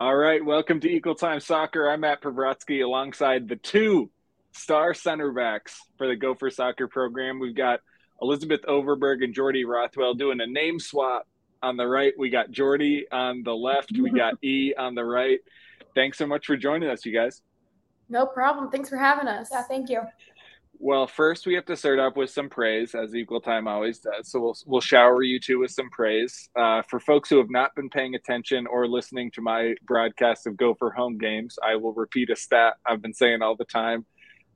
All right, welcome to Equal Time Soccer. I'm Matt Privratsky alongside the two star center backs for the Gopher Soccer Program. We've got Elizabeth Overberg and Jordy Rothwell doing a name swap. On the right, we got Jordy. On the left, we got E on the right. Thanks so much for joining us, you guys. No problem. Thanks for having us. Yeah, thank you. Well, first we have to start up with some praise, as Equal Time always does. So we'll shower you two with some praise. For folks who have not been paying attention or listening to my broadcast of Gopher home games, I will repeat a stat I've been saying all the time.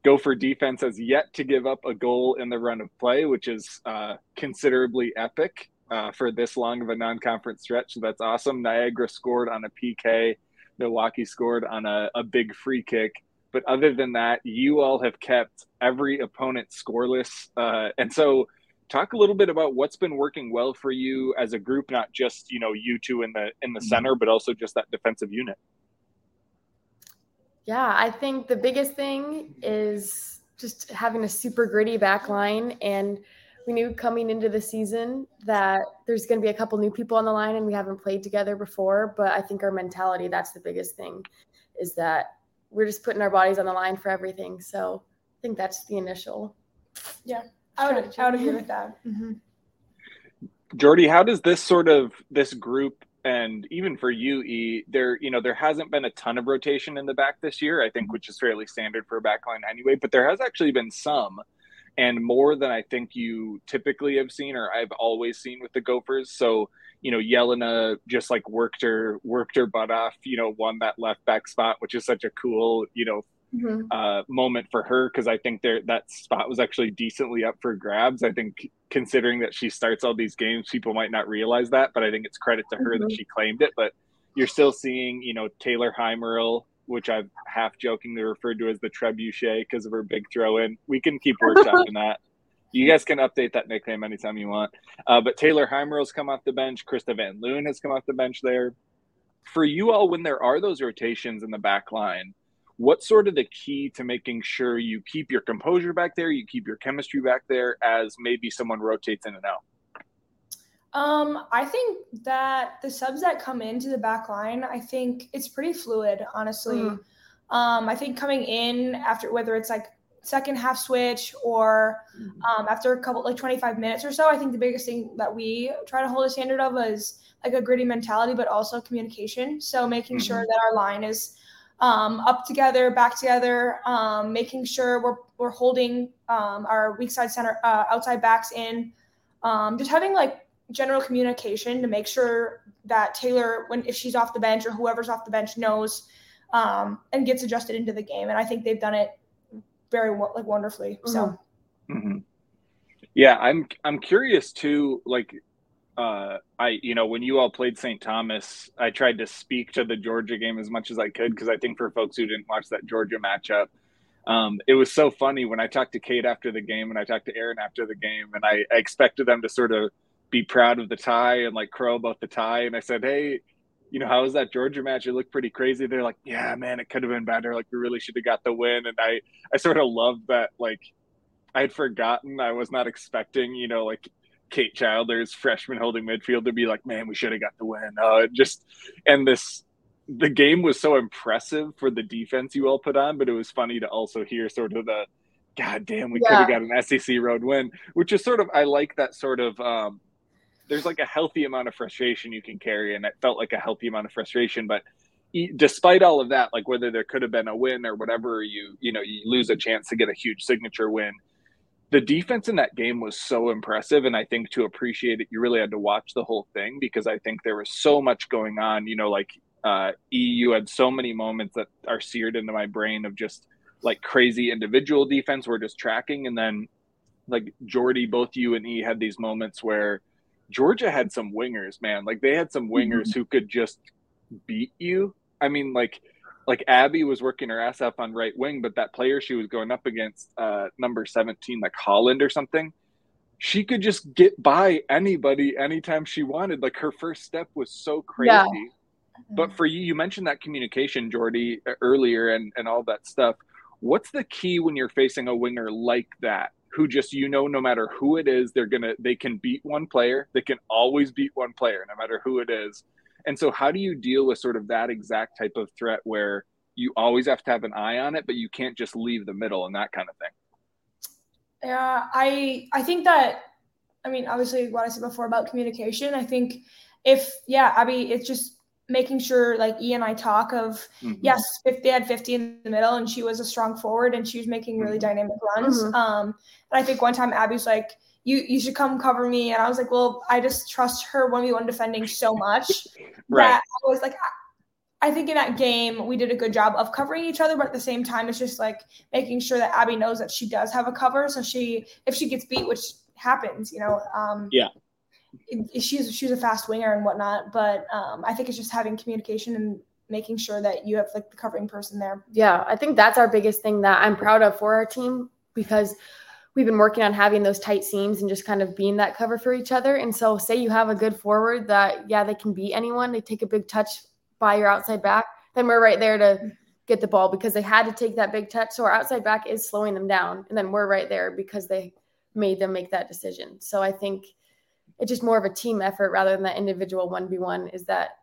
Gopher defense has yet to give up a goal in the run of play, which is considerably epic for this long of a non-conference stretch. So that's awesome. Niagara scored on a PK. Milwaukee scored on a big free kick. But other than that, you all have kept every opponent scoreless. And so talk a little bit about what's been working well for you as a group, not just, you know, you two in the center, but also just that defensive unit. Yeah, I think the biggest thing is just having a super gritty back line. And we knew coming into the season that there's going to be a couple new people on the line and we haven't played together before. But I think our mentality, that's the biggest thing, is that we're just putting our bodies on the line for everything. So I think that's the initial. Yeah, I would agree with that. Mm-hmm. Jordy, how does this group, and even for you, E, there hasn't been a ton of rotation in the back this year, I think, which is fairly standard for a backline anyway, but there has actually been some, and more than I think you typically have seen, or I've always seen with the Gophers. So, you know, Yelena just like worked her butt off, you know, won that left back spot, which is such a cool, you know, moment for her. Cause I think that spot was actually decently up for grabs. I think considering that she starts all these games, people might not realize that, but I think it's credit to her that she claimed it. But you're still seeing, you know, Taylor Heimerl, which I've half jokingly referred to as the trebuchet because of her big throw in. We can keep workshopping that. You guys can update that nickname anytime you want. But Taylor Heimerl's come off the bench. Krista Van Loon has come off the bench there. For you all, when there are those rotations in the back line, what's sort of the key to making sure you keep your composure back there, you keep your chemistry back there as maybe someone rotates in and out? I think that the subs that come into the back line, I think it's pretty fluid, honestly. Mm-hmm. I think coming in after, whether it's like second half switch or after a couple, like 25 minutes or so, I think the biggest thing that we try to hold a standard of is like a gritty mentality, but also communication. So making sure that our line is up together, back together, making sure we're holding our weak side center, outside backs in, just having like general communication to make sure that Taylor, if she's off the bench or whoever's off the bench, knows and gets adjusted into the game. And I think they've done it very wonderfully. So, yeah, I'm curious too. Like, when you all played St. Thomas, I tried to speak to the Georgia game as much as I could, because I think for folks who didn't watch that Georgia matchup, it was so funny when I talked to Kate after the game and I talked to Aaron after the game, and I expected them to sort of be proud of the tie and like crow about the tie. And I said, hey, you know, how was that Georgia match? It looked pretty crazy. They're like, yeah, man, it could have been better. Like, we really should have got the win. And I sort of loved that. Like, I had forgotten. I was not expecting, you know, like Kate Childers, freshman holding midfield, to be like, man, we should have got the win. The game was so impressive for the defense you all put on, but it was funny to also hear sort of the, God damn, we could have got an SEC road win, which is sort of, I like that sort of, there's like a healthy amount of frustration you can carry. And it felt like a healthy amount of frustration, but despite all of that, like whether there could have been a win or whatever, you lose a chance to get a huge signature win. The defense in that game was so impressive. And I think to appreciate it, you really had to watch the whole thing, because I think there was so much going on, you know, like you had so many moments that are seared into my brain of just like crazy individual defense. We're just tracking. And then like Jordy, both you and E had these moments where Georgia had some wingers, man. Like, they had some wingers who could just beat you. I mean, like Abby was working her ass up on right wing, but that player she was going up against, number 17, like Holland or something, she could just get by anybody anytime she wanted. Like, her first step was so crazy. Yeah. But for you, you mentioned that communication, Jordy, earlier and all that stuff. What's the key when you're facing a winger like that, who just, you know, no matter who it is, they can beat one player. They can always beat one player, no matter who it is. And so how do you deal with sort of that exact type of threat where you always have to have an eye on it, but you can't just leave the middle and that kind of thing? Yeah, I think that, I mean, obviously what I said before about communication, I think if, yeah, Abby, it's just making sure like E and I talk of, mm-hmm. yes, if they had 50 in the middle and she was a strong forward and she was making really mm-hmm. dynamic runs. Mm-hmm. And I think one time Abby's like, you should come cover me. And I was like, well, I just trust her 1v1 defending so much right. that I was like, I think in that game, we did a good job of covering each other, but at the same time, it's just like making sure that Abby knows that she does have a cover. So if she gets beat, which happens, you know, yeah, she's a fast winger and whatnot, but I think it's just having communication and making sure that you have like the covering person there. Yeah. I think that's our biggest thing that I'm proud of for our team, because we've been working on having those tight seams and just kind of being that cover for each other. And so say you have a good forward that, yeah, they can beat anyone. They take a big touch by your outside back. Then we're right there to get the ball because they had to take that big touch. So our outside back is slowing them down. And then we're right there because they made them make that decision. So I think it's just more of a team effort rather than that individual 1v1, is that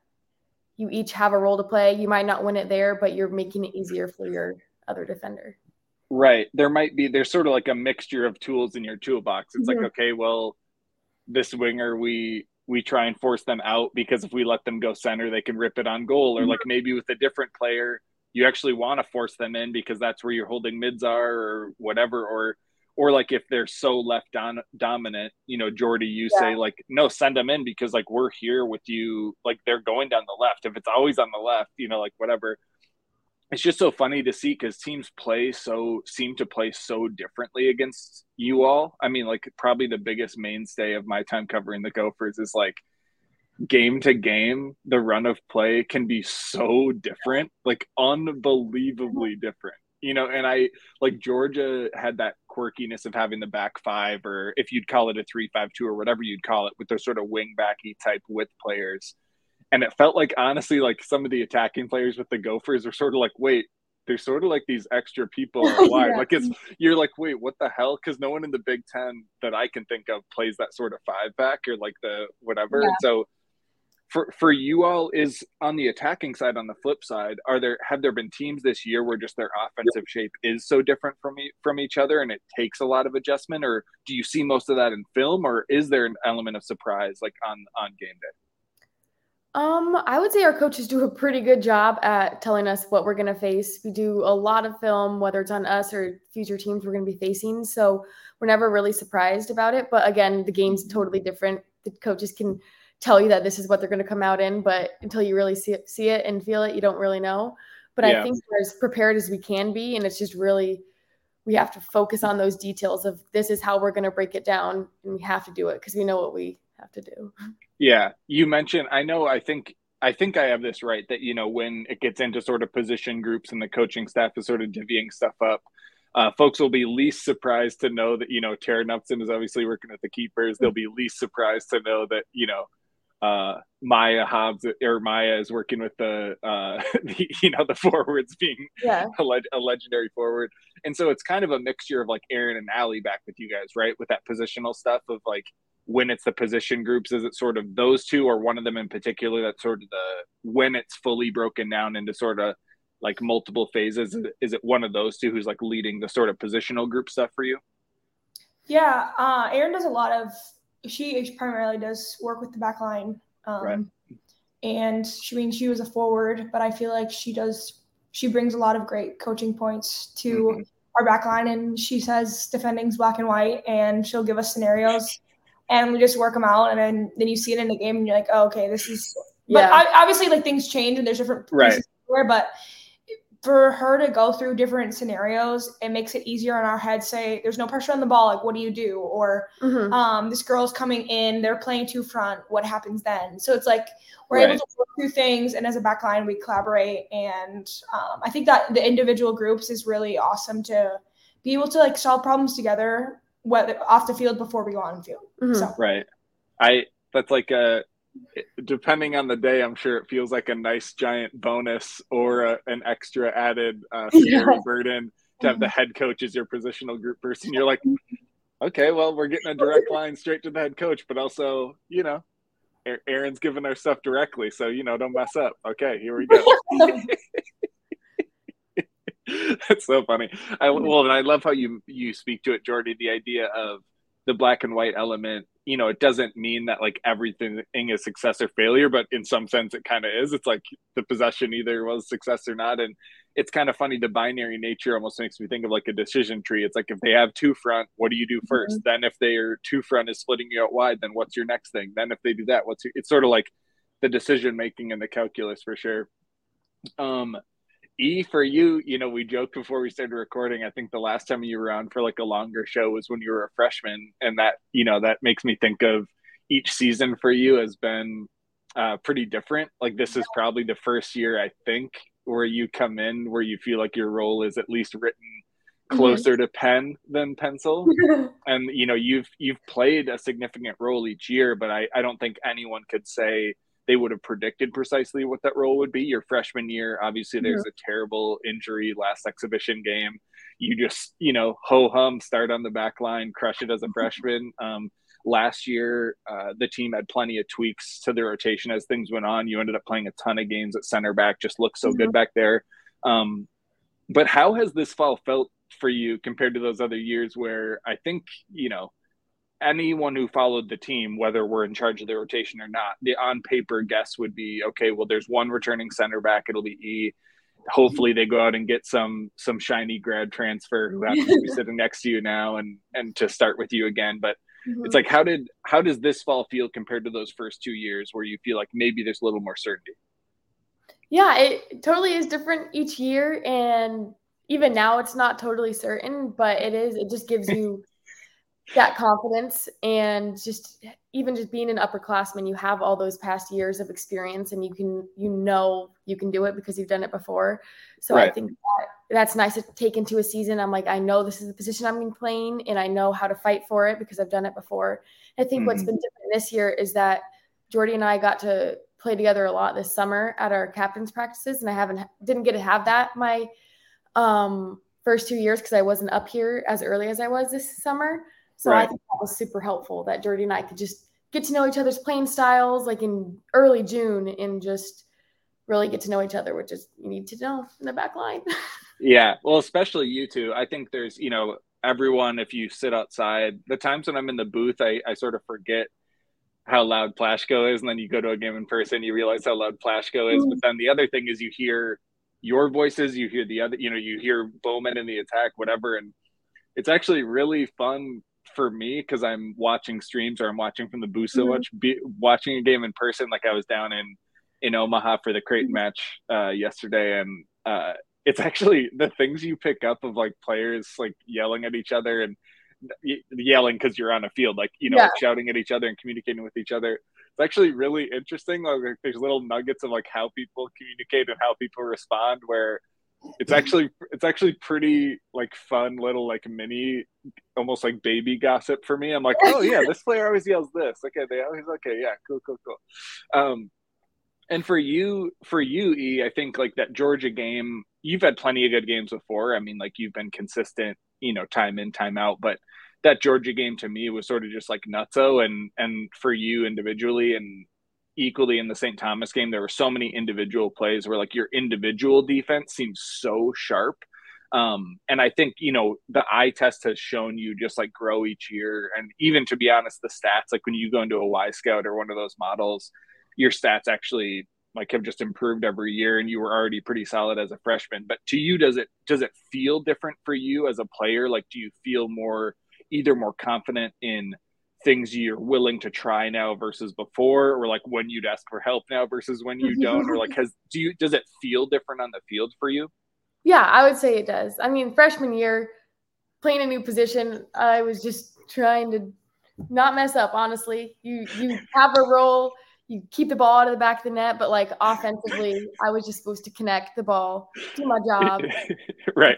you each have a role to play. You might not win it there, but you're making it easier for your other defender. Right. There's sort of like a mixture of tools in your toolbox. It's mm-hmm. like, okay, well, this winger, we try and force them out because if we let them go center, they can rip it on goal. Or mm-hmm. like maybe with a different player, you actually want to force them in because that's where your holding mids are or whatever. Or like if they're so left on dominant, you know, Jordy, you yeah. say like, no, send them in because like we're here with you. Like they're going down the left. If it's always on the left, you know, like whatever. It's just so funny to see because teams seem to play so differently against you all. I mean, like probably the biggest mainstay of my time covering the Gophers is like game to game, the run of play can be so different, like unbelievably different, you know? And I like Georgia had that quirkiness of having the back five, or if you'd call it a 3-5-2 or whatever you'd call it, with those sort of wing backy type width players. And it felt like, honestly, like some of the attacking players with the Gophers are sort of like, wait, they're sort of like these extra people are wide. Yeah. Like it's, you're like, wait, what the hell? Because no one in the Big Ten that I can think of plays that sort of five back or like the whatever. Yeah. And so for you all is on the attacking side, on the flip side, have there been teams this year where just their offensive shape is so different from each other and it takes a lot of adjustment? Or do you see most of that in film, or is there an element of surprise like on game day? I would say our coaches do a pretty good job at telling us what we're going to face. We do a lot of film, whether it's on us or future teams we're going to be facing. So we're never really surprised about it. But again, the game's totally different. The coaches can tell you that this is what they're going to come out in, but until you really see it and feel it, you don't really know. But yeah. I think we're as prepared as we can be. And it's just really, we have to focus on those details of this is how we're going to break it down. And we have to do it because we know what we have to do. Yeah. You mentioned, I think I have this right, that, you know, when it gets into sort of position groups and the coaching staff is sort of divvying stuff up, folks will be least surprised to know that, you know, Taryn Upson is obviously working with the keepers. They'll be least surprised to know that, you know, Maya is working with the you know, the forwards being yeah. a legendary forward. And so it's kind of a mixture of like Aaron and Allie back with you guys, right? With that positional stuff of like, when it's the position groups, is it sort of those two or one of them in particular that's sort of when it's fully broken down into sort of like multiple phases, is it one of those two who's like leading the sort of positional group stuff for you? Yeah. Aaron does a lot of, she primarily does work with the back line. Right. And she was a forward, but I feel like she brings a lot of great coaching points to mm-hmm. our back line. And she says defending's black and white, and she'll give us scenarios. And we just work them out, and then you see it in the game, and you're like, oh, okay, this is – but yeah. Obviously, like, things change, and there's different places right. But for her to go through different scenarios, it makes it easier in our head. Say, there's no pressure on the ball. Like, what do you do? Or mm-hmm. This girl's coming in. They're playing two front. What happens then? So it's like we're right. able to work through things, and as a back line, we collaborate. And I think that the individual groups is really awesome to be able to, like, solve problems together, whether off the field before we go on the field. Mm-hmm. So. Right. That's like depending on the day, I'm sure it feels like a nice giant bonus or an extra added yeah. burden to have the head coach as your positional group person. You're like, okay, well, we're getting a direct line straight to the head coach, but also, you know, Aaron's giving her stuff directly, so, you know, don't mess up. Okay, here we go. That's so funny. And I love how you speak to it, Jordy, the idea of the black and white element. You know, it doesn't mean that, like, everything is success or failure, but in some sense it kind of is. It's like the possession either was success or not. And it's kind of funny. The binary nature almost makes me think of, like, a decision tree. It's like, if they have two front, what do you do first? Mm-hmm. Then if their two front is splitting you out wide, then what's your next thing? Then if they do that, it's sort of like the decision making and the calculus for sure. E for you, you know, we joked before we started recording, I think the last time you were on for like a longer show was when you were a freshman. And that, you know, that makes me think of each season for you has been pretty different. Like, this is probably the first year, I think, where you come in where you feel like your role is at least written closer to pen than pencil. And, you know, you've played a significant role each year, but I don't think anyone could say they would have predicted precisely what that role would be. Your freshman year, obviously, there's a terrible injury last exhibition game. You just, you know, ho-hum, start on the back line, crush it as a freshman. Last year, the team had plenty of tweaks to their rotation as things went on. You ended up playing a ton of games at center back, just looked so good back there. But how has this fall felt for you compared to those other years where I think, you know, anyone who followed the team, whether we're in charge of the rotation or not, the on paper guess would be, okay, well, there's one returning center back. It'll be E. Hopefully they go out and get some shiny grad transfer who happens to be sitting next to you now and to start with you again. But it's like, how does this fall feel compared to those first 2 years where you feel like maybe there's a little more certainty? Yeah, it totally is different each year. And even now it's not totally certain, but it just gives you that confidence, and just being an upperclassman, you have all those past years of experience, and you can do it because you've done it before. So right. I think that's nice to take into a season. I'm like, I know this is the position I'm playing, and I know how to fight for it because I've done it before. And I think what's been different this year is that Jordy and I got to play together a lot this summer at our captain's practices, and I didn't get to have that my first 2 years because I wasn't up here as early as I was this summer. So right. I think that was super helpful that Jordy and I could just get to know each other's playing styles, like in early June, and just really get to know each other, which is you need to know in the back line. Yeah. Well, especially you two. I think there's, you know, everyone, if you sit outside, the times when I'm in the booth, I sort of forget how loud Plashko is. And then you go to a game in person, you realize how loud Plashko is. But then the other thing is you hear your voices, you hear the other, you know, you hear Bowman in the attack, whatever. And it's actually really fun for me because I'm watching streams or I'm watching from the booth so much, watching a game in person. Like I was down in Omaha for the Creighton match yesterday, and it's actually the things you pick up of like players like yelling at each other and yelling because you're on a field, like, you know, shouting at each other and communicating with each other. It's actually really interesting. Like there's little nuggets of like how people communicate and how people respond where it's actually pretty like fun little like mini almost like baby gossip for me. I'm like, oh yeah, this player always yells this. Okay, they always okay, yeah, cool. And for you, E, I think like that Georgia game, you've had plenty of good games before. I mean, like you've been consistent, you know, time in, time out, but that Georgia game to me was sort of just like nutso, and for you individually and equally in the St. Thomas game, there were so many individual plays where like your individual defense seems so sharp. And I think, you know, the eye test has shown you just like grow each year. And even to be honest, the stats, like when you go into a Y Scout or one of those models, your stats actually like have just improved every year, and you were already pretty solid as a freshman. But to you, does it feel different for you as a player? Like, do you feel more confident in things you're willing to try now versus before, or like when you'd ask for help now versus when you don't, or like does it feel different on the field for you? Yeah, I would say it does. I mean, freshman year playing a new position, I was just trying to not mess up. Honestly, you have a role, you keep the ball out of the back of the net, but like offensively, I was just supposed to connect the ball, do my job. Right.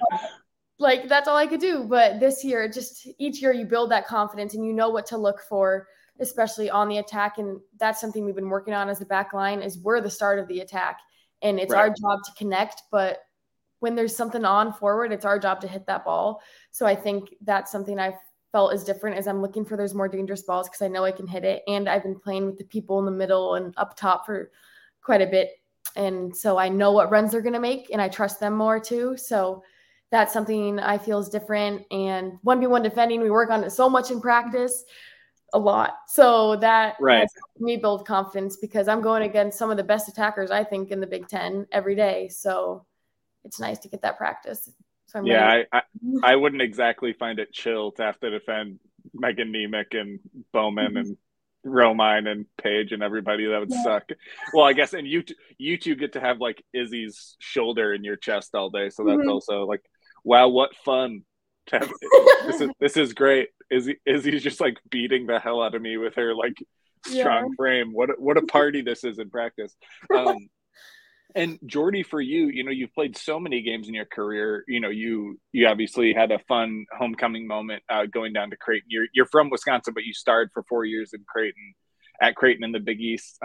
Like, that's all I could do. But this year, just each year you build that confidence and you know what to look for, especially on the attack. And that's something we've been working on as the back line is we're the start of the attack. And it's our job to connect. But when there's something on forward, it's our job to hit that ball. So I think that's something I've felt is different is I'm looking for those more dangerous balls because I know I can hit it. And I've been playing with the people in the middle and up top for quite a bit. And so I know what runs they're going to make and I trust them more too. So that's something I feel is different. And 1v1 defending, we work on it so much in practice, a lot. So that helps me build confidence because I'm going against some of the best attackers, I think, in the Big Ten every day. So it's nice to get that practice. So I'm I wouldn't exactly find it chill to have to defend Megan Nemec and Bowman and Romine and Paige and everybody. That would suck. Well, I guess, and you two get to have like Izzy's shoulder in your chest all day, so that's also like, wow, what fun to have. this is great. Izzy's just like beating the hell out of me with her like strong frame. What a party this is in practice. And Jordy, for you, you know, you've played so many games in your career. You know, you obviously had a fun homecoming moment going down to Creighton. You're from Wisconsin, but you starred for 4 years at Creighton in the Big East.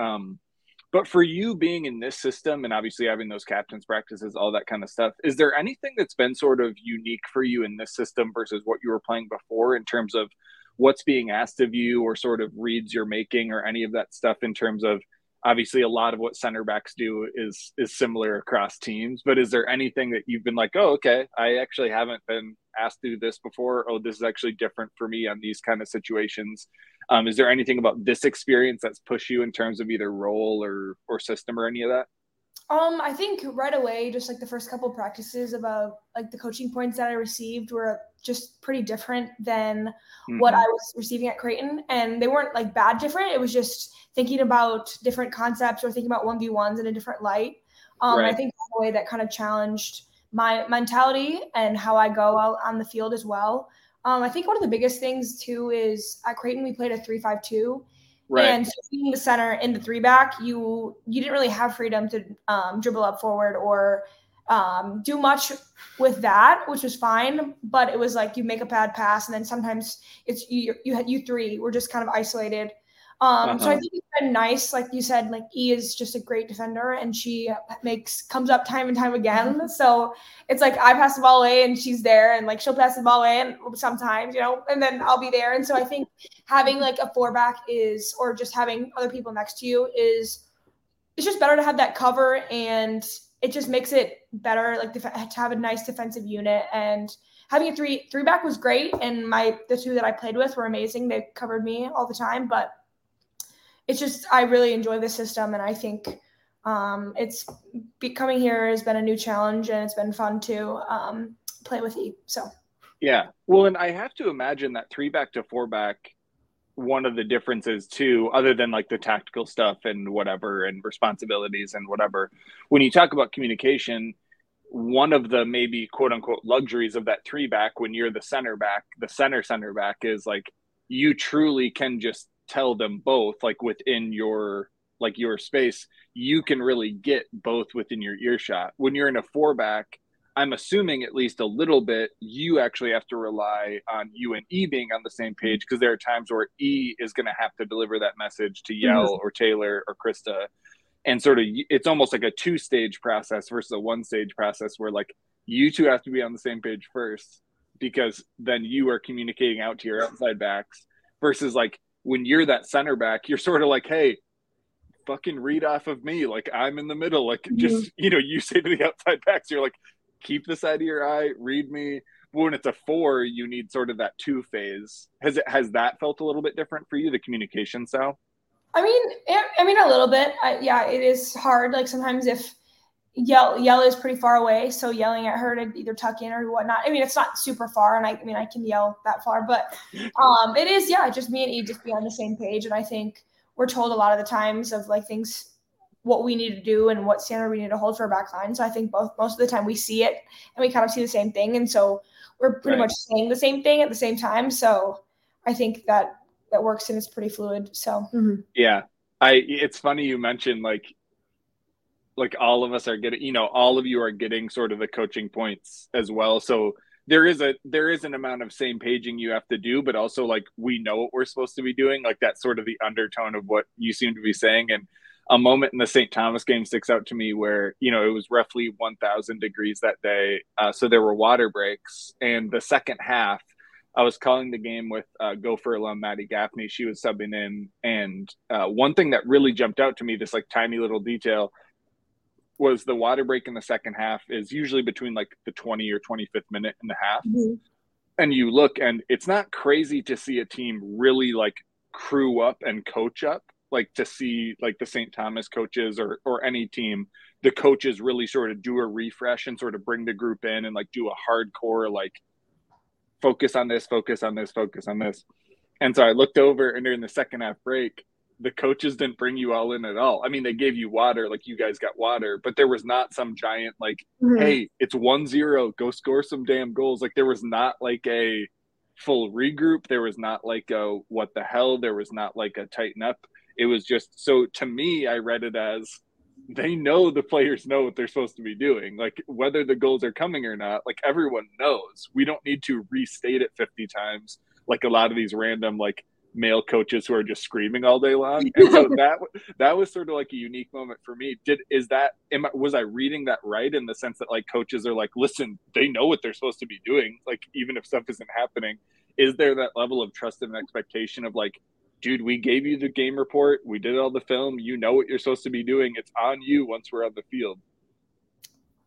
But for you being in this system and obviously having those captains practices, all that kind of stuff, is there anything that's been sort of unique for you in this system versus what you were playing before in terms of what's being asked of you or sort of reads you're making or any of that stuff in terms of, obviously, a lot of what center backs do is similar across teams, but is there anything that you've been like, oh, okay, I actually haven't been asked to do this before. Oh, this is actually different for me on these kind of situations. Is there anything about this experience that's pushed you in terms of either role or system or any of that? I think right away, just like the first couple practices about like the coaching points that I received were just pretty different than what I was receiving at Creighton. And they weren't like bad different. It was just thinking about different concepts or thinking about 1v1s in a different light. I think in a way that kind of challenged my mentality and how I go out on the field as well. I think one of the biggest things too is at Creighton, we played a 3-5-2. Right. And so being the center in the three back, you didn't really have freedom to dribble up forward or do much with that, which was fine. But it was like you make a bad pass, and then sometimes it's you three were just kind of isolated. So I think it's been nice, like you said, like E is just a great defender, and she comes up time and time again. So it's like I pass the ball away, and she's there, and like she'll pass the ball in sometimes, you know, and then I'll be there. And so I think having like a four back or just having other people next to you it's just better to have that cover, and it just makes it better, like to have a nice defensive unit. And having a three back was great, and the two that I played with were amazing. They covered me all the time, but it's just, I really enjoy the system, and I think coming here has been a new challenge, and it's been fun to play with E. So, yeah. Well, and I have to imagine that 3-back to 4-back, one of the differences too, other than like the tactical stuff and whatever and responsibilities and whatever, when you talk about communication, one of the maybe quote unquote luxuries of that 3-back when you're the center back, the center back is like you truly can just tell them both, like within your space, you can really get both within your earshot. When you're in a 4-back, I'm assuming at least a little bit, you actually have to rely on you and E being on the same page, because there are times where E is going to have to deliver that message to Yel or Taylor or Krista, and sort of it's almost like a 2-stage process versus a 1-stage process where like you two have to be on the same page first, because then you are communicating out to your outside backs, versus like when you're that center back, you're sort of like, hey, fucking read off of me. Like I'm in the middle. Like just, you know, you say to the outside backs, you're like, keep this out of your eye, read me. But when it's a 4, you need sort of that 2 phase. Has that felt a little bit different for you, the communication style? I mean, a little bit. Yeah, it is hard. Like sometimes if Yel is pretty far away, so yelling at her to either tuck in or whatnot. I mean, it's not super far, and I can yell that far, but it is, just me and Eve just be on the same page. And I think we're told a lot of the times of like things, what we need to do and what standard we need to hold for a back line. So I think most of the time we see it and we kind of see the same thing. And so we're pretty much saying the same thing at the same time. So I think that works, and it's pretty fluid. So, yeah, it's funny you mentioned like all of us are getting, you know, all of you are getting sort of the coaching points as well. So there is an amount of same paging you have to do, but also like, we know what we're supposed to be doing. Like that's sort of the undertone of what you seem to be saying. And a moment in the St. Thomas game sticks out to me where, you know, it was roughly 1,000 degrees that day. So there were water breaks, and the second half, I was calling the game with Gopher alum Maddie Gaffney. She was subbing in. And one thing that really jumped out to me, this like tiny little detail, was the water break in the second half is usually between like the 20 or 25th minute and a half. Mm-hmm. And you look and it's not crazy to see a team really like crew up and coach up, like to see like the St. Thomas coaches or any team, the coaches really sort of do a refresh and sort of bring the group in and like do a hardcore, like focus on this, focus on this, focus on this. And so I looked over and during the second half break, the coaches didn't bring you all in at all. I mean, they gave you water, like you guys got water, but there was not some giant, like, hey, it's 1-0, go score some damn goals. Like there was not like a full regroup. There was not like a, what the hell? There was not like a tighten up. It was just, so to me, I read it as they know the players know what they're supposed to be doing. Like whether the goals are coming or not, like everyone knows. We don't need to restate it 50 times. Like a lot of these random, like, male coaches who are just screaming all day long. And so that was sort of like a unique moment for me. Was I reading that right in the sense that like coaches are like, listen, they know what they're supposed to be doing. Like even if stuff isn't happening, is there that level of trust and expectation of like, dude, we gave you the game report. We did all the film. You know what you're supposed to be doing. It's on you once we're on the field.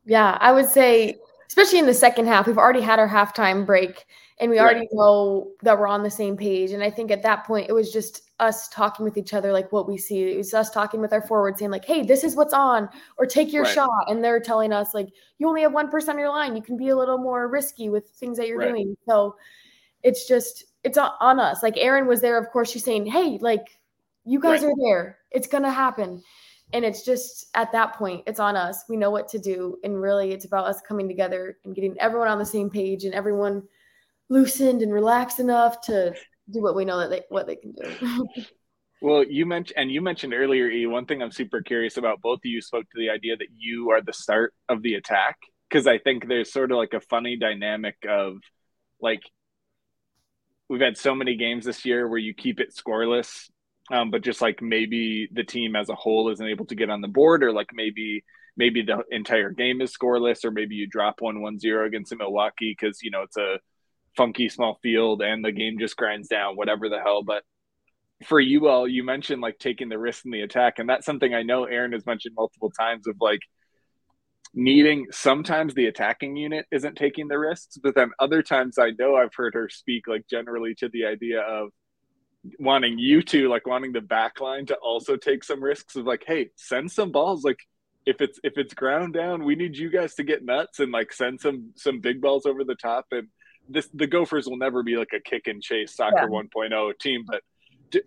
Yeah, I would say, especially in the second half, we've already had our halftime break and we already know that we're on the same page. And I think at that point, it was just us talking with each other, like what we see. It was us talking with our forwards saying like, hey, this is what's on, or take your shot. And they're telling us like, you only have 1% of your line. You can be a little more risky with things that you're doing. So it's just, it's on us. Like Aaron was there, of course, she's saying, hey, like you guys are there. It's going to happen. And it's just at that point, it's on us. We know what to do. And really, it's about us coming together and getting everyone on the same page and everyone loosened and relaxed enough to do what we know that what they can do. Well, you mentioned earlier, E, one thing I'm super curious about, both of you spoke to the idea that you are the start of the attack, because I think there's sort of like a funny dynamic of like we've had so many games this year where you keep it scoreless. But just like maybe the team as a whole isn't able to get on the board, or like maybe the entire game is scoreless, or maybe you drop 1-0 against the Milwaukee because, you know, it's a funky small field and the game just grinds down, whatever the hell. But for you all, you mentioned like taking the risk in the attack. And that's something I know Aaron has mentioned multiple times of like needing, sometimes the attacking unit isn't taking the risks, but then other times I know I've heard her speak like generally to the idea of wanting you to like wanting the back line to also take some risks of like, hey, send some balls. Like if it's ground down, we need you guys to get nuts and like send some big balls over the top. And the Gophers will never be like a kick and chase soccer 1.0 team. But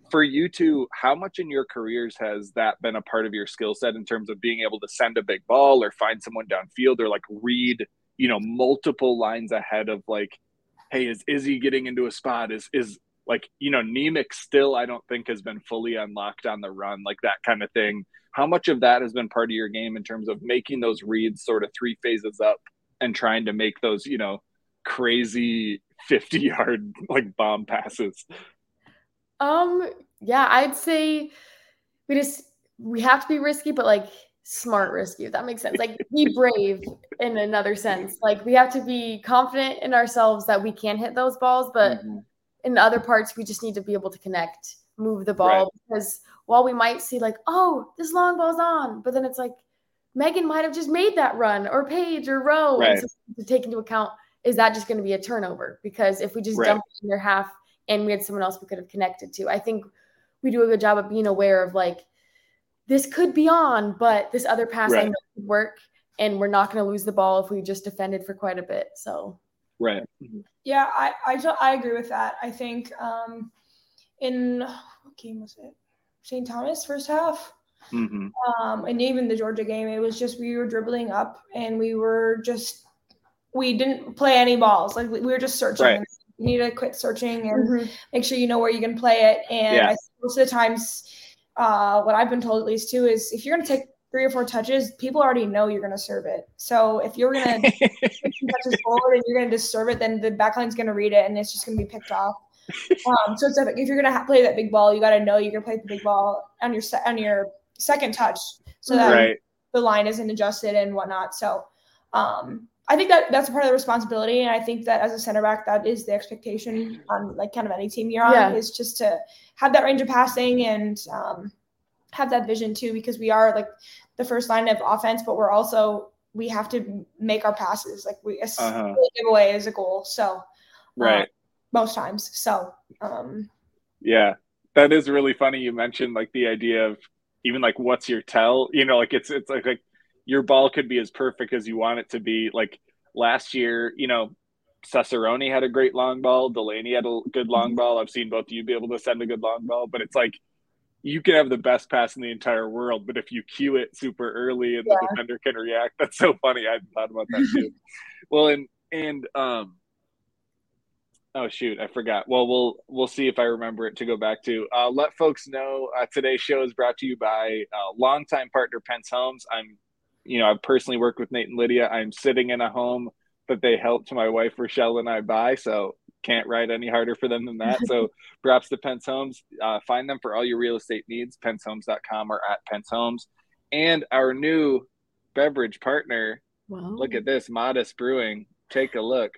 for you two, how much in your careers has that been a part of your skill set in terms of being able to send a big ball or find someone downfield or like read, you know, multiple lines ahead of like, hey, is Izzy getting into a spot? Is like, you know, Nemec still, I don't think has been fully unlocked on the run, like that kind of thing. How much of that has been part of your game in terms of making those reads sort of three phases up and trying to make those, you know, crazy 50-yard like bomb passes? Yeah, I'd say we have to be risky, but like smart risky, if that makes sense. Like be brave in another sense. Like we have to be confident in ourselves that we can hit those balls, but in other parts, we just need to be able to connect, move the ball. Because while we might see like, oh, this long ball's on, but then it's like Megan might have just made that run, or Paige or Rowe. And so to take into account, is that just going to be a turnover? Because if we just dump it in their half and we had someone else we could have connected to, I think we do a good job of being aware of like, this could be on, but this other pass I know could work, and we're not going to lose the ball if we just defended for quite a bit. So. Right. Yeah, I agree with that. I think in what game was it? St. Thomas first half. Mm-hmm. And even the Georgia game, it was just we were dribbling up and we didn't play any balls. Like we were just searching. Right. You need to quit searching and make sure you know where you can play it. And I think most of the times what I've been told at least too is if you're going to take 3 or 4 touches, people already know you're going to serve it. So if you're going to take some touches forward and you're going to just serve it, then the back line's going to read it and it's just going to be picked off. So it's like if you're going to play that big ball, you got to know you're going to play the big ball on your second touch so that the line isn't adjusted and whatnot. So I think that that's a part of the responsibility. And I think that as a center back, that is the expectation on like kind of any team you're on is just to have that range of passing and have that vision too, because we are like the first line of offense, but we're also, we have to make our passes. Like we, a giveaway is a goal. So most times. So yeah, that is really funny. You mentioned like the idea of even like, what's your tell, you know, like it's like, your ball could be as perfect as you want it to be. Like last year, you know, Cesaroni had a great long ball. Delaney had a good long ball. I've seen both of you be able to send a good long ball, but it's like, you can have the best pass in the entire world, but if you cue it super early and the defender can react, that's so funny. I thought about that too. Well, and, oh shoot, I forgot. Well, we'll see if I remember it to go back to. Let folks know today's show is brought to you by longtime partner Pentz Homes. I've personally worked with Nate and Lydia. I'm sitting in a home that they helped my wife, Rochelle, and I buy. So can't write any harder for them than that. So perhaps the Pentz Homes, find them for all your real estate needs, pentzhomes.com or at Pentz Homes. And our new beverage partner, look at this, Modest Brewing. Take a look.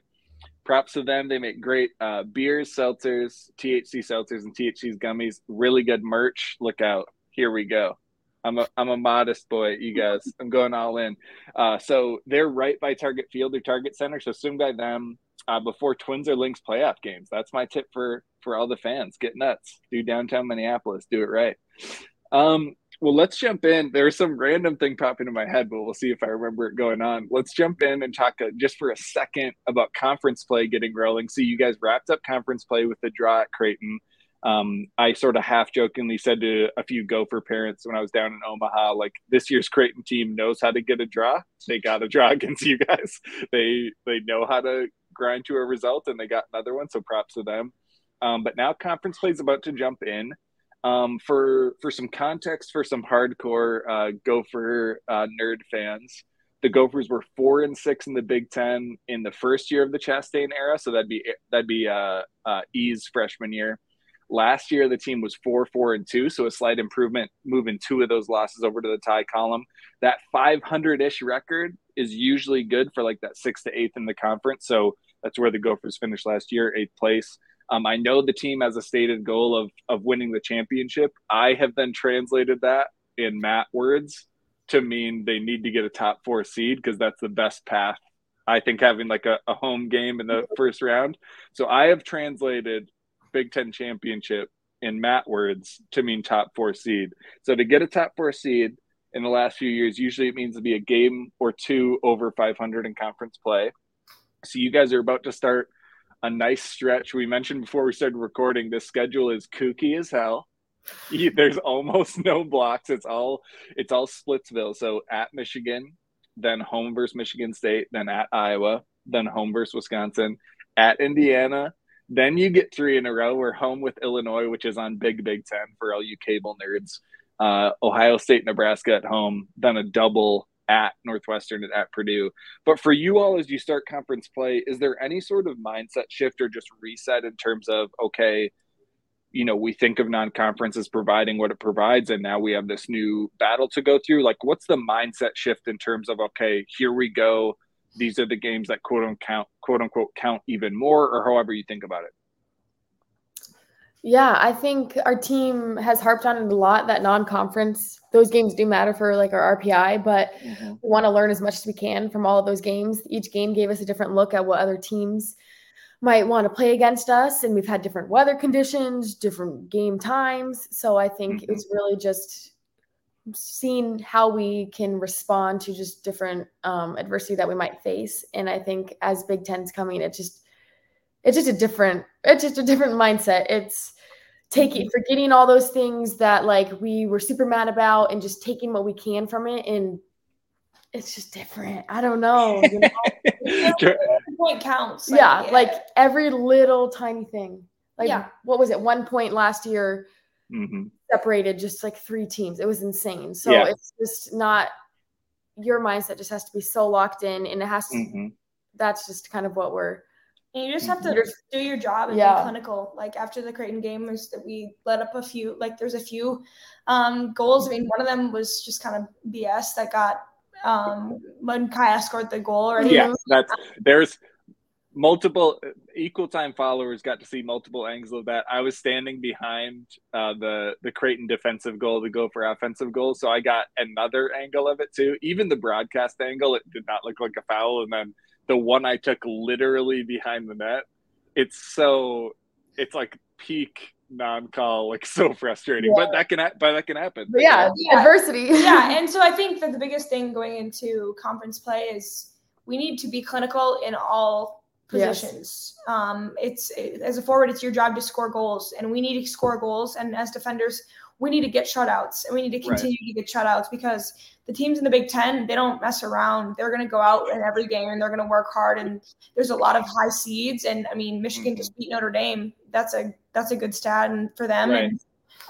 Props to them. They make great beers, seltzers, THC seltzers, and THC gummies. Really good merch. Look out. Here we go. I'm a modest boy, you guys. I'm going all in. So they're right by Target Field or Target Center. So swing by them before Twins or Lynx playoff games. That's my tip for all the fans. Get nuts. Do downtown Minneapolis. Do it right. Well, let's jump in. There's some random thing popping in my head, but we'll see if I remember it going on. Let's jump in and talk just for a second about conference play getting rolling. So you guys wrapped up conference play with the draw at Creighton. I sort of half-jokingly said to a few Gopher parents when I was down in Omaha, like, this year's Creighton team knows how to get a draw. They got a draw against you guys. They know how to grind to a result, and they got another one, so props to them. But now conference play is about to jump in. For some context, for some hardcore Gopher nerd fans, the Gophers were 4-6 in the Big Ten in the first year of the Chastain era, so that'd be E's freshman year. Last year, the team was 4-4-2, so a slight improvement, moving two of those losses over to the tie column. That 500-ish record is usually good for like that 6th to 8th in the conference, so that's where the Gophers finished last year, 8th place. I know the team has a stated goal of winning the championship. I have then translated that in Matt words to mean they need to get a top 4 seed because that's the best path. I think having like a home game in the first round. So I have translated Big Ten championship in Matt words to mean top 4 seed. So to get a top 4 seed in the last few years, usually it means to be a game or two over 500 in conference play. So you guys are about to start a nice stretch. We mentioned before we started recording, this schedule is kooky as hell. There's almost no blocks. It's all Splitsville. So at Michigan, then home versus Michigan State, then at Iowa, then home versus Wisconsin, at Indiana. Then you get 3 in a row. We're home with Illinois, which is on Big Ten for all you cable nerds. Ohio State, Nebraska at home. Then a double at Northwestern and at Purdue. But for you all, as you start conference play, is there any sort of mindset shift or just reset in terms of, okay, you know, we think of non-conference as providing what it provides, and now we have this new battle to go through? Like, what's the mindset shift in terms of, okay, here we go. These are the games that quote unquote count even more, or however you think about it. Yeah, I think our team has harped on it a lot that non-conference, those games do matter for like our RPI, but we want to learn as much as we can from all of those games. Each game gave us a different look at what other teams might want to play against us. And we've had different weather conditions, different game times. So I think it was really just seeing how we can respond to just different adversity that we might face. And I think as Big Ten's coming, it's just a different mindset. It's forgetting all those things that like we were super mad about and just taking what we can from it. And it's just different. I don't know. You know? Every point counts. Like every little tiny thing. Like what was it? 1 point last year. Separated just like 3 teams. It was insane. So it's just not your mindset just has to be so locked in, and it has to that's just kind of what we're you just have to do your job and be clinical. Like after the Creighton game we let up a few, like there's a few goals. I mean, one of them was just kind of BS that got when Kaya scored the goal or anything. Yeah, there's multiple Equal Time followers got to see multiple angles of that. I was standing behind the Creighton defensive goal, the Gopher offensive goal, so I got another angle of it too. Even the broadcast angle, it did not look like a foul, and then the one I took literally behind the net, it's like peak non-call, like so frustrating. Yeah. But that can happen. But yeah, adversity. Yeah, and so I think that the biggest thing going into conference play is we need to be clinical in all positions. Yes. As a forward, it's your job to score goals, and we need to score goals. And as defenders, we need to get shutouts, and we need to continue to get shutouts because the teams in the Big Ten, they don't mess around. They're going to go out in every game, and they're going to work hard. And there's a lot of high seeds. And I mean, Michigan just beat Notre Dame. That's a good stat and for them. Right.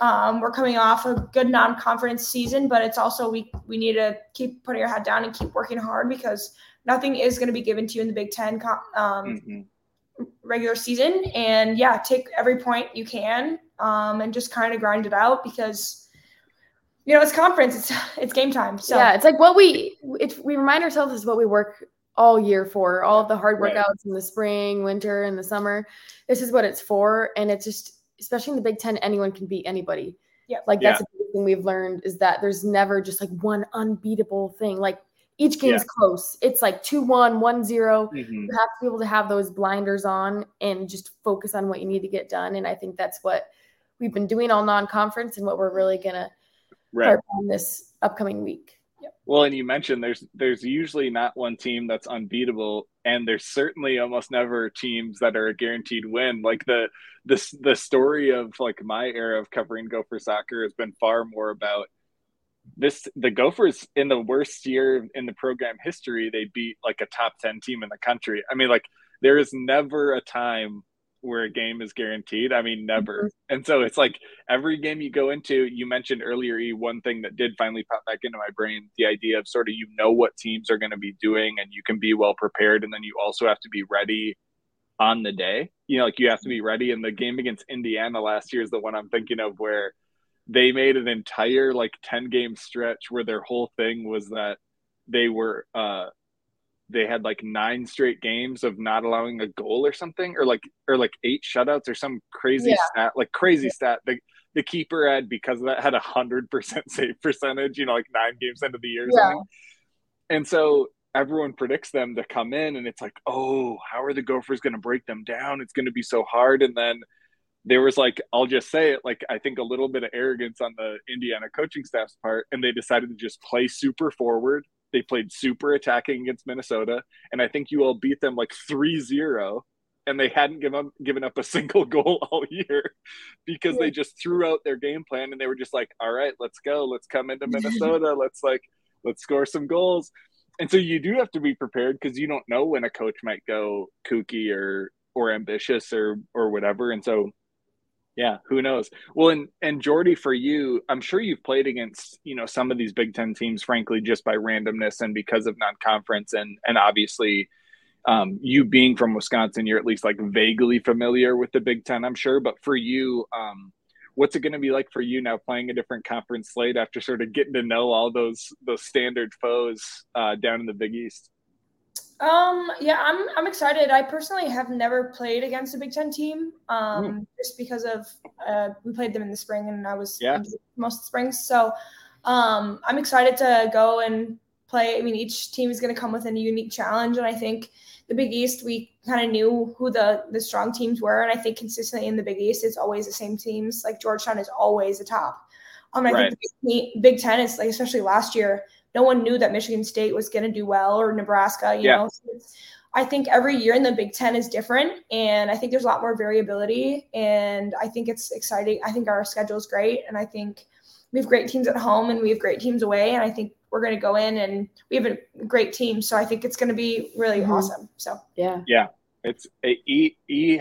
And we're coming off a good non-conference season, but it's also we need to keep putting our head down and keep working hard because nothing is going to be given to you in the Big Ten regular season. And yeah, take every point you can. And just kind of grind it out because, you know, it's conference, it's game time. So yeah, it's like we remind ourselves is what we work all year for, all of the hard workouts in the spring, winter, and the summer. This is what it's for. And it's just, especially in the Big Ten, anyone can beat anybody. Yeah. Like that's the thing we've learned is that there's never just like one unbeatable thing. Like each game is close. It's like 2-1, 1-0. You have to be able to have those blinders on and just focus on what you need to get done. And I think that's what we've been doing all non-conference and what we're really going to work on this upcoming week. Yep. Well, and you mentioned there's usually not one team that's unbeatable, and there's certainly almost never teams that are a guaranteed win. Like the story of like my era of covering Gopher soccer has been far more about this. The Gophers in the worst year in the program history, they beat like a top 10 team in the country. I mean, like there is never a time where a game is guaranteed. I mean, never. And so it's like every game you go into, you mentioned earlier, one thing that did finally pop back into my brain, the idea of sort of, you know, what teams are going to be doing and you can be well prepared. And then you also have to be ready on the day, you know, like you have to be ready. And the game against Indiana last year is the one I'm thinking of where they made an entire like 10 game stretch where their whole thing was that they were, they had like 9 straight games of not allowing a goal or something, or 8 shutouts or some crazy stat, like crazy stat. The keeper had, because of that, had 100% save percentage, you know, like 9 games into the year. Or something. And so everyone predicts them to come in and it's like, oh, how are the Gophers going to break them down? It's going to be so hard. And then there was like, I'll just say it, like I think a little bit of arrogance on the Indiana coaching staff's part. And they decided to just play super forward. They played super attacking against Minnesota, and I think you all beat them like 3-0, and they hadn't given up a single goal all year because they just threw out their game plan, and they were just like, all right, let's go. Let's come into Minnesota. Let's score some goals. And so you do have to be prepared because you don't know when a coach might go kooky or ambitious or whatever. And so, yeah, who knows? Well, and Jordy, for you, I'm sure you've played against, you know, some of these Big Ten teams, frankly, just by randomness and because of non-conference. And obviously, you being from Wisconsin, you're at least like vaguely familiar with the Big Ten, I'm sure. But for you, what's it going to be like for you now playing a different conference slate after sort of getting to know all those standard foes down in the Big East? I'm excited. I personally have never played against a Big Ten team, just because of, we played them in the spring and I was most of the springs. So, I'm excited to go and play. I mean, each team is going to come with a unique challenge. And I think the Big East, we kind of knew who the strong teams were. And I think consistently in the Big East, it's always the same teams. Like Georgetown is always the top. I think the Big Ten is like, especially last year, no one knew that Michigan State was going to do well or Nebraska, you know. So I think every year in the Big Ten is different, and I think there's a lot more variability, and I think it's exciting. I think our schedule is great, and I think we have great teams at home and we have great teams away, and I think we're going to go in and we have a great team. So I think it's going to be really awesome. So, yeah. It's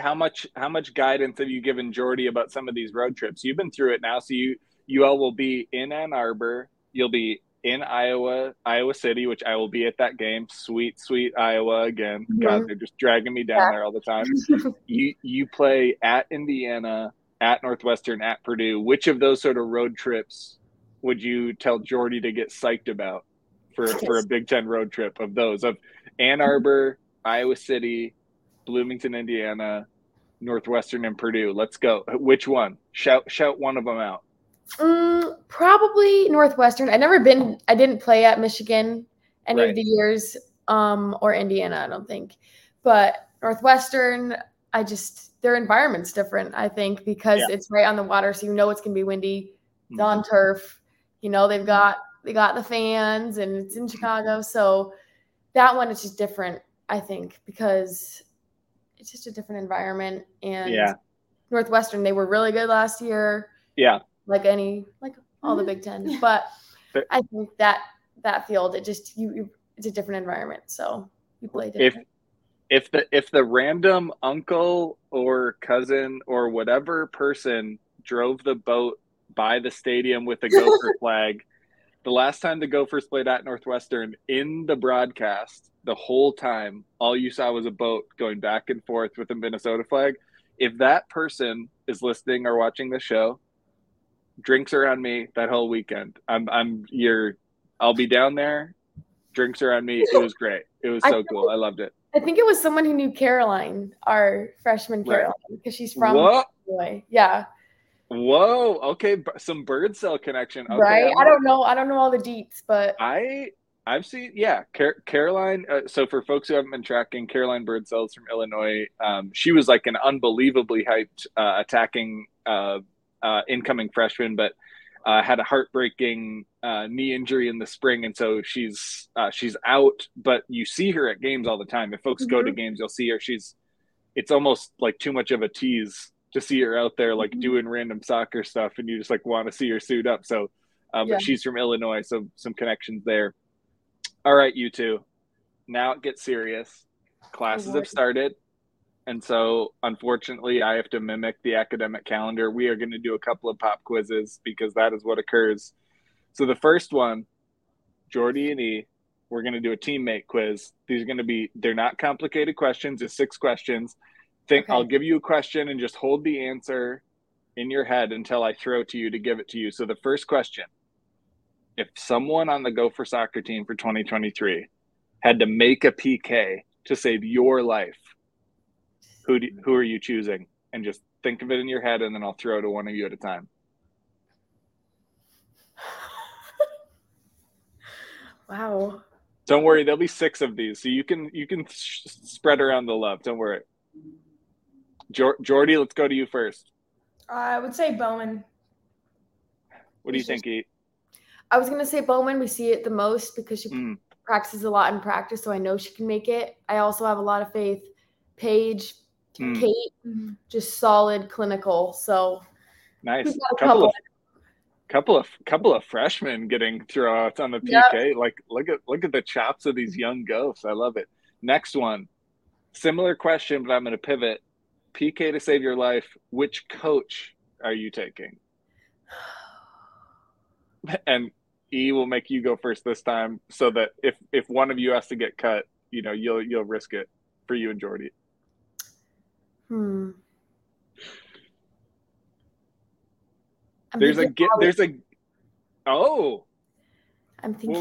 how much guidance have you given Jordy about some of these road trips? You've been through it now. So you all will be in Ann Arbor. You'll be in Iowa City, which I will be at that game. Sweet Iowa again. God, they're just dragging me down there all the time. You play at Indiana, at Northwestern, at Purdue. Which of those sort of road trips would you tell Jordy to get psyched about? for a Big Ten road trip of those, of Ann Arbor, Iowa City, Bloomington, Indiana, Northwestern, and Purdue. Let's go. Which one? Shout one of them out. Probably Northwestern. I didn't play at Michigan any of the years, or Indiana, I don't think. But Northwestern, their environment's different, I think, because it's right on the water. So, you know, it's going to be windy. It's on turf. You know, they got the fans, and it's in Chicago. So that one is just different, I think, because it's just a different environment. And Northwestern, they were really good last year. Yeah. Like all the Big Ten. But I think that field, it's a different environment. So you play different. If the random uncle or cousin or whatever person drove the boat by the stadium with the Gopher flag, the last time the Gophers played at Northwestern, in the broadcast, the whole time, all you saw was a boat going back and forth with a Minnesota flag. If that person is listening or watching the show, drinks are on me that whole weekend. I'll be down there. Drinks are on me. It was great. It was so cool. I loved it. I think it was someone who knew Caroline, our freshman Caroline, because she's from Illinois. Yeah. Whoa. Okay. Some bird cell connection. Okay, right. I don't know all the deets, but I've seen. Yeah. Caroline. So for folks who haven't been tracking, Caroline Birdsell's from Illinois. She was like an unbelievably hyped attacking incoming freshman, but had a heartbreaking knee injury in the spring. And so she's out, but you see her at games all the time. If folks go to games, you'll see her. It's almost like too much of a tease to see her out there, like doing random soccer stuff, and you just like want to see her suit up. So, but she's from Illinois, so some connections there. All right, you two. Now it gets serious. Classes have started, and so unfortunately, I have to mimic the academic calendar. We are going to do a couple of pop quizzes because that is what occurs. So the first one, Jordy and E, we're going to do a teammate quiz. These are going to be, they're not complicated questions. It's 6 questions. I'll give you a question and just hold the answer in your head until I throw to you to give it to you. So the first question, if someone on the Gopher soccer team for 2023 had to make a PK to save your life, who are you choosing? And just think of it in your head, and then I'll throw to one of you at a time. Wow. Don't worry. There'll be 6 of these. So you can spread around the love. Don't worry. Jordy, let's go to you first. I would say Bowman. What do you think, E? I was going to say Bowman. We see it the most because she practices a lot in practice, so I know she can make it. I also have a lot of faith. Paige, Kate, just solid, clinical. So nice. Couple of freshmen getting throwouts on the PK. Yep. Like look at the chops of these young Ghosts. I love it. Next one, similar question, but I'm going to pivot. PK to save your life. Which coach are you taking? And E will make you go first this time, so that if one of you has to get cut, you know you'll risk it for you and Jordy. I'm thinking.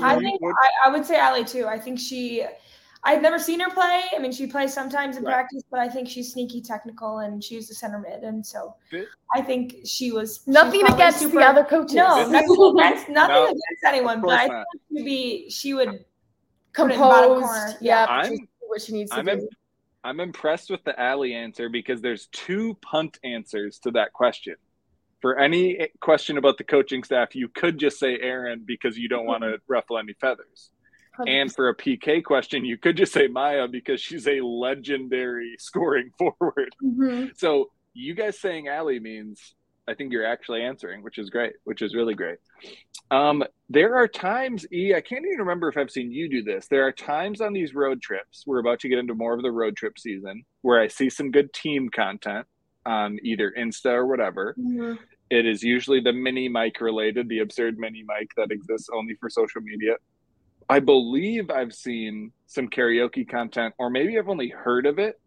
I would say Allie too. I think I've never seen her play. I mean, she plays sometimes in practice, but I think she's sneaky technical, and she was a center mid, and so I think she was nothing against the other coaches. No, nothing against anyone, but I think she would compose. Yeah, what she needs to do. I'm impressed with the Allie answer because there's 2 punt answers to that question. For any question about the coaching staff, you could just say Aaron because you don't want to ruffle any feathers. 100%. And for a PK question, you could just say Maya because she's a legendary scoring forward. So you guys saying Allie means I think you're actually answering, which is great, which is really great. There are times, E, I can't even remember if I've seen you do this. There are times on these road trips, we're about to get into more of the road trip season, where I see some good team content on either Insta or whatever. It is usually the mini mic related, the absurd mini mic that exists only for social media. I believe I've seen some karaoke content, or maybe I've only heard of it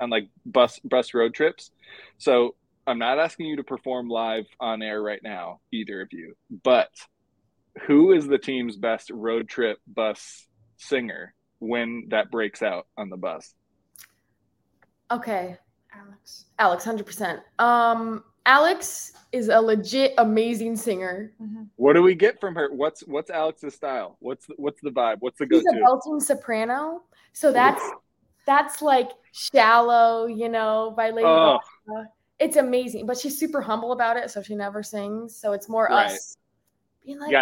on like bus road trips. So I'm not asking you to perform live on air right now, either of you, but who is the team's best road trip bus singer when that breaks out on the bus? Okay, Alex, 100%. Alex is a legit amazing singer. Mm-hmm. What do we get from her? What's Alex's style? What's the vibe? What's the go-to? She's a belting soprano. So that's like Shallow, you know, by Lady Gaga. Oh. It's amazing, but she's super humble about it, so she never sings. So it's more us being like,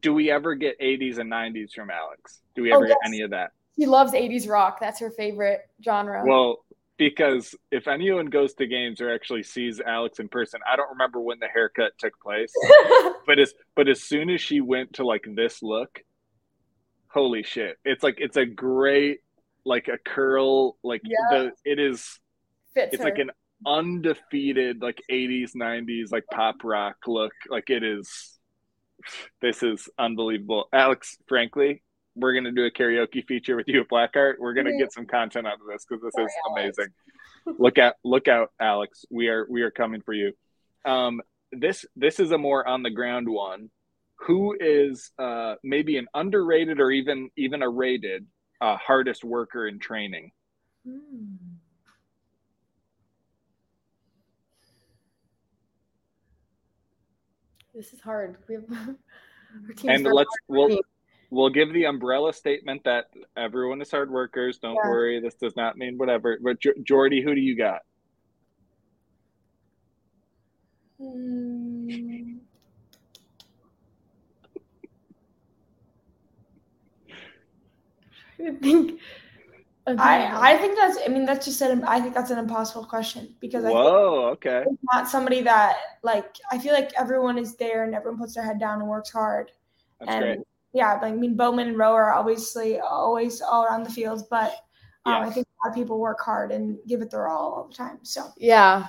do we ever get 80s and 90s from Alex? Do we ever get any of that? She loves 80s rock. That's her favorite genre. Well, because if anyone goes to games or actually sees Alex in person, I don't remember when the haircut took place, but as soon as she went to like this look, holy shit! It's a great a curl it is. It's her. Like an undefeated 80s, 90s pop rock look. It is. This is unbelievable, Alex. Frankly, we're going to do a karaoke feature with you at Black Art. We're going to get some content out of this because this is amazing. Look out, Alex. We are coming for you. This is a more on the ground one. Who is maybe an underrated or even a rated hardest worker in training? This is hard. We have our teams and We'll give the umbrella statement that everyone is hard workers. Don't worry. This does not mean whatever. But Jordy, who do you got? I think. I think that's an impossible question because it's not somebody that I feel like everyone is there and everyone puts their head down and works hard. That's great. Yeah, Bowman and Rowe are obviously always all around the field, but I think a lot of people work hard and give it their all the time. So yeah,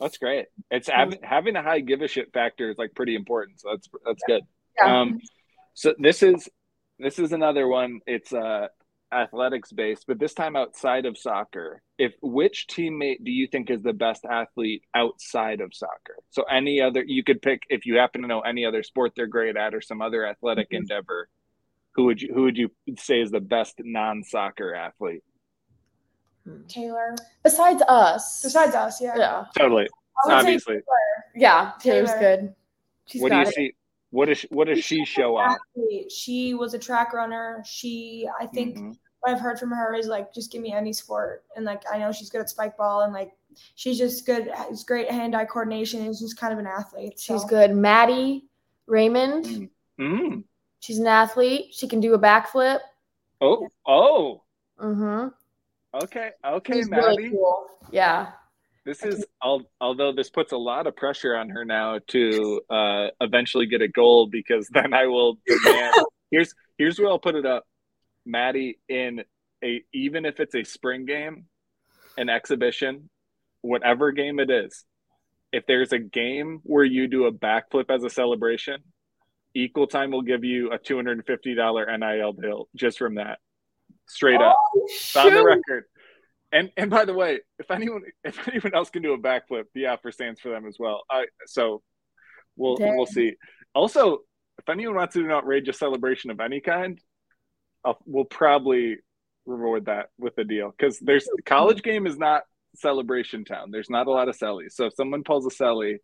that's great. It's having a high give a shit factor is pretty important. So that's good. Yeah. So this is another one. It's athletics based, but this time outside of soccer. Which teammate do you think is the best athlete outside of soccer? So any other, you could pick if you happen to know any other sport they're great at or some other athletic endeavor. Who would you say is the best non-soccer athlete? Taylor. Besides us, yeah. Totally. Obviously. Yeah, Taylor's good. She's what got do you it. See? What does she show off? She was a track runner. I think what I've heard from her is just give me any sport. And I know she's good at spike ball and she's just good. It's great hand-eye coordination. She's just kind of an athlete. So. She's good. Maddie Raymond. Mm-hmm. She's an athlete. She can do a backflip. Oh. Mm-hmm. Okay, she's Maddie. Really cool. Yeah. This is, although this puts a lot of pressure on her now to eventually get a goal, because then I will demand. Here's where I'll put it up, Maddie. Even if it's a spring game, an exhibition, whatever game it is, if there's a game where you do a backflip as a celebration, Equal Time will give you a $250 NIL deal just from that. Straight up, it's on the record. And by the way, if anyone else can do a backflip, the offer stands for them as well. We'll see. Also, if anyone wants to do an outrageous celebration of any kind, we'll probably reward that with a deal, because there's college game is not celebration town. There's not a lot of sellies. So if someone pulls a sellie,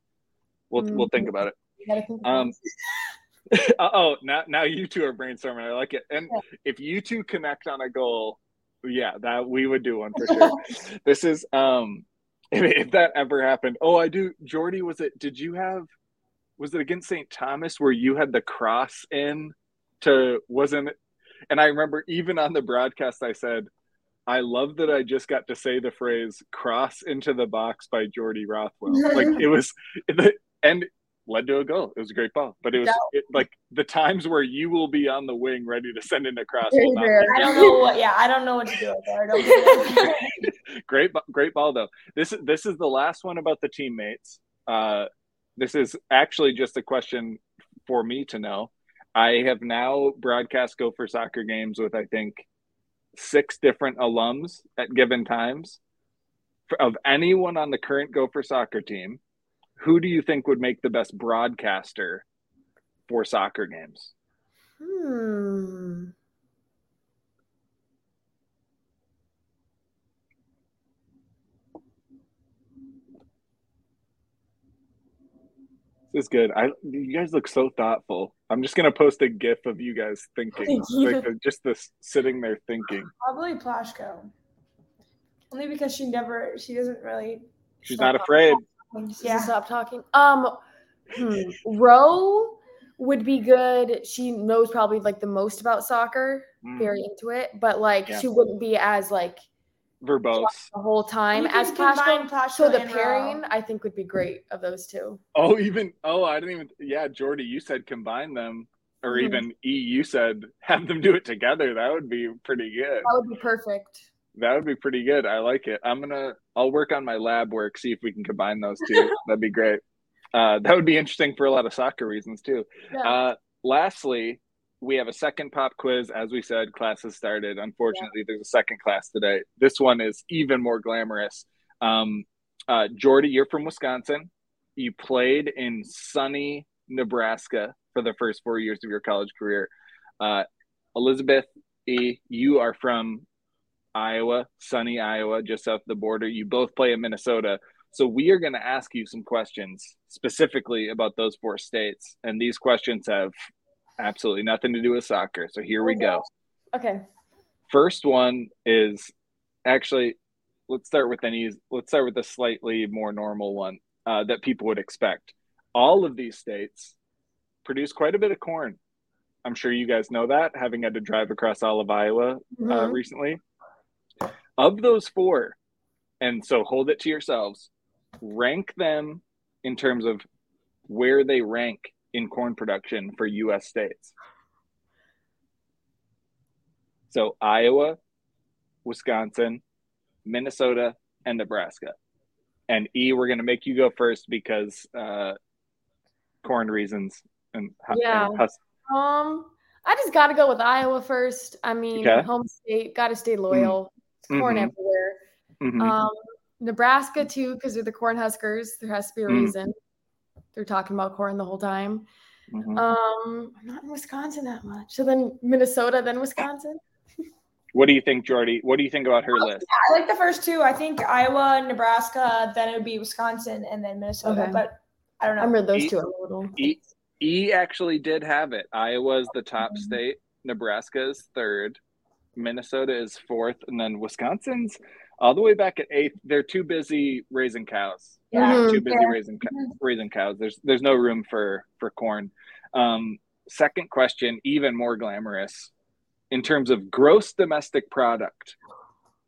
we'll think about it. Now you two are brainstorming. I like it. And if you two connect on a goal. Yeah, that we would do one for sure. This is if that ever happened. Oh, I do. Jordy, was it against St. Thomas where you had the cross in to wasn't it? And I remember even on the broadcast I said, I love that I just got to say the phrase "cross into the box" by Jordy Rothwell. It was and led to a goal. It was a great ball, but it was the times where you will be on the wing ready to send in a cross. I don't know what to do with that. Great ball though. This is the last one about the teammates. This is actually just a question for me to know. I have now broadcast Gopher Soccer games with I think 6 different alums at given times. Of anyone on the current Gopher Soccer team, who do you think would make the best broadcaster 4 soccer games. This is good. You guys look so thoughtful. I'm just going to post a GIF of you guys thinking. Just this sitting there thinking. Probably Plashko. Only because she doesn't really. She's not afraid. Yeah. Stop talking. Roe would be good. She knows probably like the most about soccer, very into it, but like she wouldn't be as like verbose the whole time as Plashko. So the pairing I think would be great of those two. Jordy, you said combine them, or even you said have them do it together. That would be pretty good. That would be perfect. That would be pretty good. I like it. I'll work on my lab work, see if we can combine those two. That'd be great. That would be interesting for a lot of soccer reasons too. Yeah. Lastly, we have a second pop quiz. As we said, classes started. Unfortunately, there's a second class today. This one is even more glamorous. Jordy, you're from Wisconsin. You played in sunny Nebraska for the first 4 years of your college career. Elizabeth E., you are from Iowa, sunny Iowa, just south of the border. You both play in Minnesota. So we are going to ask you some questions specifically about those 4 states. And these questions have absolutely nothing to do with soccer. So here we go. Okay. First one is let's start with a slightly more normal one that people would expect. All of these states produce quite a bit of corn. I'm sure you guys know that, having had to drive across all of Iowa recently. Of those 4, and so hold it to yourselves, rank them in terms of where they rank in corn production for U.S. states. So Iowa, Wisconsin, Minnesota, and Nebraska. And E, we're going to make you go first because corn reasons. I just got to go with Iowa first. I mean, home state, got to stay loyal. It's corn everywhere. Nebraska too, because they're the Corn Huskers. There has to be a reason. They're talking about corn the whole time. I'm not in Wisconsin that much. So then Minnesota, then Wisconsin. What do you think, Jordy? What do you think about her list? Yeah, I like the first 2. I think Iowa, Nebraska, then it would be Wisconsin, and then Minnesota. Okay. But I don't know. I remember those 2 a little. E actually did have it. Iowa is the top state. Nebraska is 3rd. Minnesota is 4th. And then Wisconsin's all the way back at 8th. They're too busy raising cows. Raising cows. There's no room for corn. Second question, even more glamorous, in terms of gross domestic product,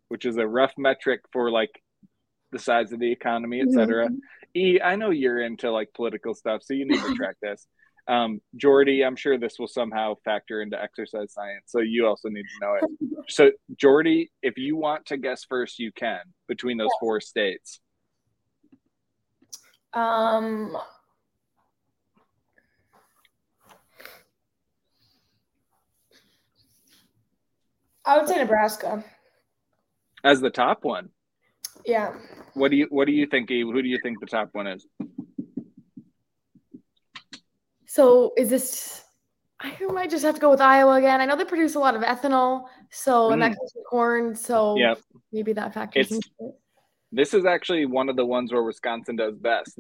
which is a rough metric for like the size of the economy, etc. E, I know you're into like political stuff, so you need to track this. Jordy, I'm sure this will somehow factor into exercise science, so you also need to know it. So Jordy, if you want to guess first, you can, between those 4 states. I would say Nebraska as the top one. Yeah. What do you think, Abe? Who do you think the top one is? So is this? I might just have to go with Iowa again. I know they produce a lot of ethanol, so and that comes with corn. So maybe that factors into it. This is actually one of the ones where Wisconsin does best.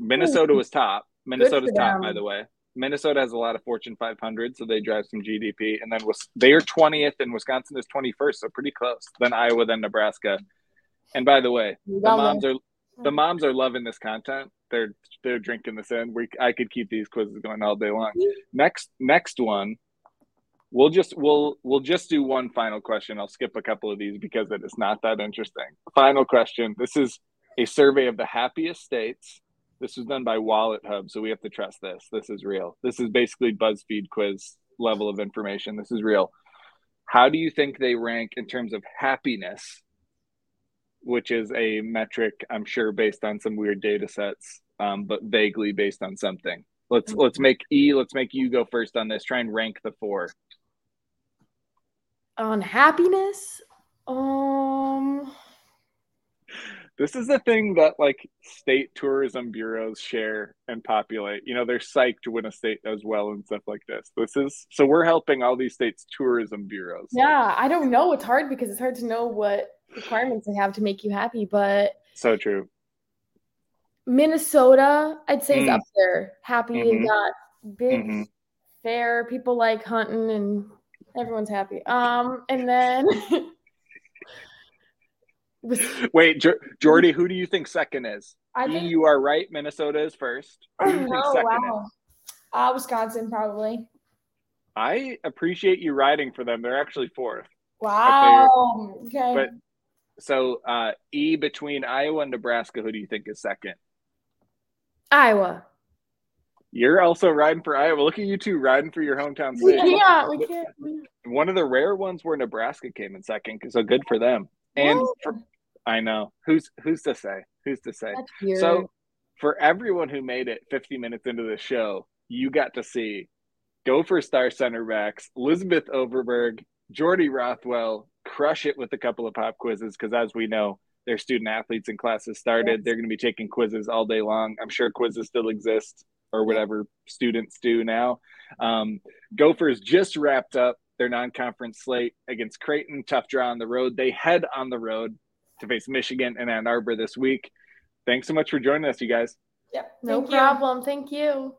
Minnesota was top. Minnesota's top, by the way. Minnesota has a lot of Fortune 500, so they drive some GDP. And then they are 20th, and Wisconsin is 21st, so pretty close. Then Iowa, then Nebraska. And by the way, the moms are loving this content. They're drinking this in. I could keep these quizzes going all day long. Next one. We'll just do one final question. I'll skip a couple of these because it is not that interesting. Final question. This is a survey of the happiest states. This was done by Wallet Hub, so we have to trust this. This is real. This is basically BuzzFeed quiz level of information. This is real. How do you think they rank in terms of happiness, which is a metric, I'm sure, based on some weird data sets, but vaguely based on something? Let's make you go first on this. Try and rank the 4. On happiness, This is the thing that like state tourism bureaus share and populate. You know, they're psyched when a state does well and stuff like this. This is, so we're helping all these states' tourism bureaus. Yeah, I don't know. It's hard because it's hard to know what requirements they have to make you happy, but. So true. Minnesota, I'd say is up there. Happy and got big fair. People like hunting and everyone's happy. And then. Wait, Jordy, who do you think second is? I think you are right. Minnesota is first. Who do you think second is? Wisconsin, probably. I appreciate you riding for them. They're actually fourth. Wow. Okay. But, so, E between Iowa and Nebraska, who do you think is second? Iowa. You're also riding for Iowa. Look at you two riding for your hometown state. Yeah, we can't. One of the rare ones where Nebraska came in second, so good for them. And for, I know who's to say, who's to say. So for everyone who made it 50 minutes into the show, you got to see Gopher star center backs Elizabeth Overberg, Jordy Rothwell crush it with a couple of pop quizzes, because as we know, their student athletes and classes started. They're going to be taking quizzes all day long. I'm sure quizzes still exist, or whatever students do now. Gophers just wrapped up their non-conference slate against Creighton, tough draw on the road. They head on the road to face Michigan in Ann Arbor this week. Thanks so much for joining us, you guys. Yep, no problem. Thank you.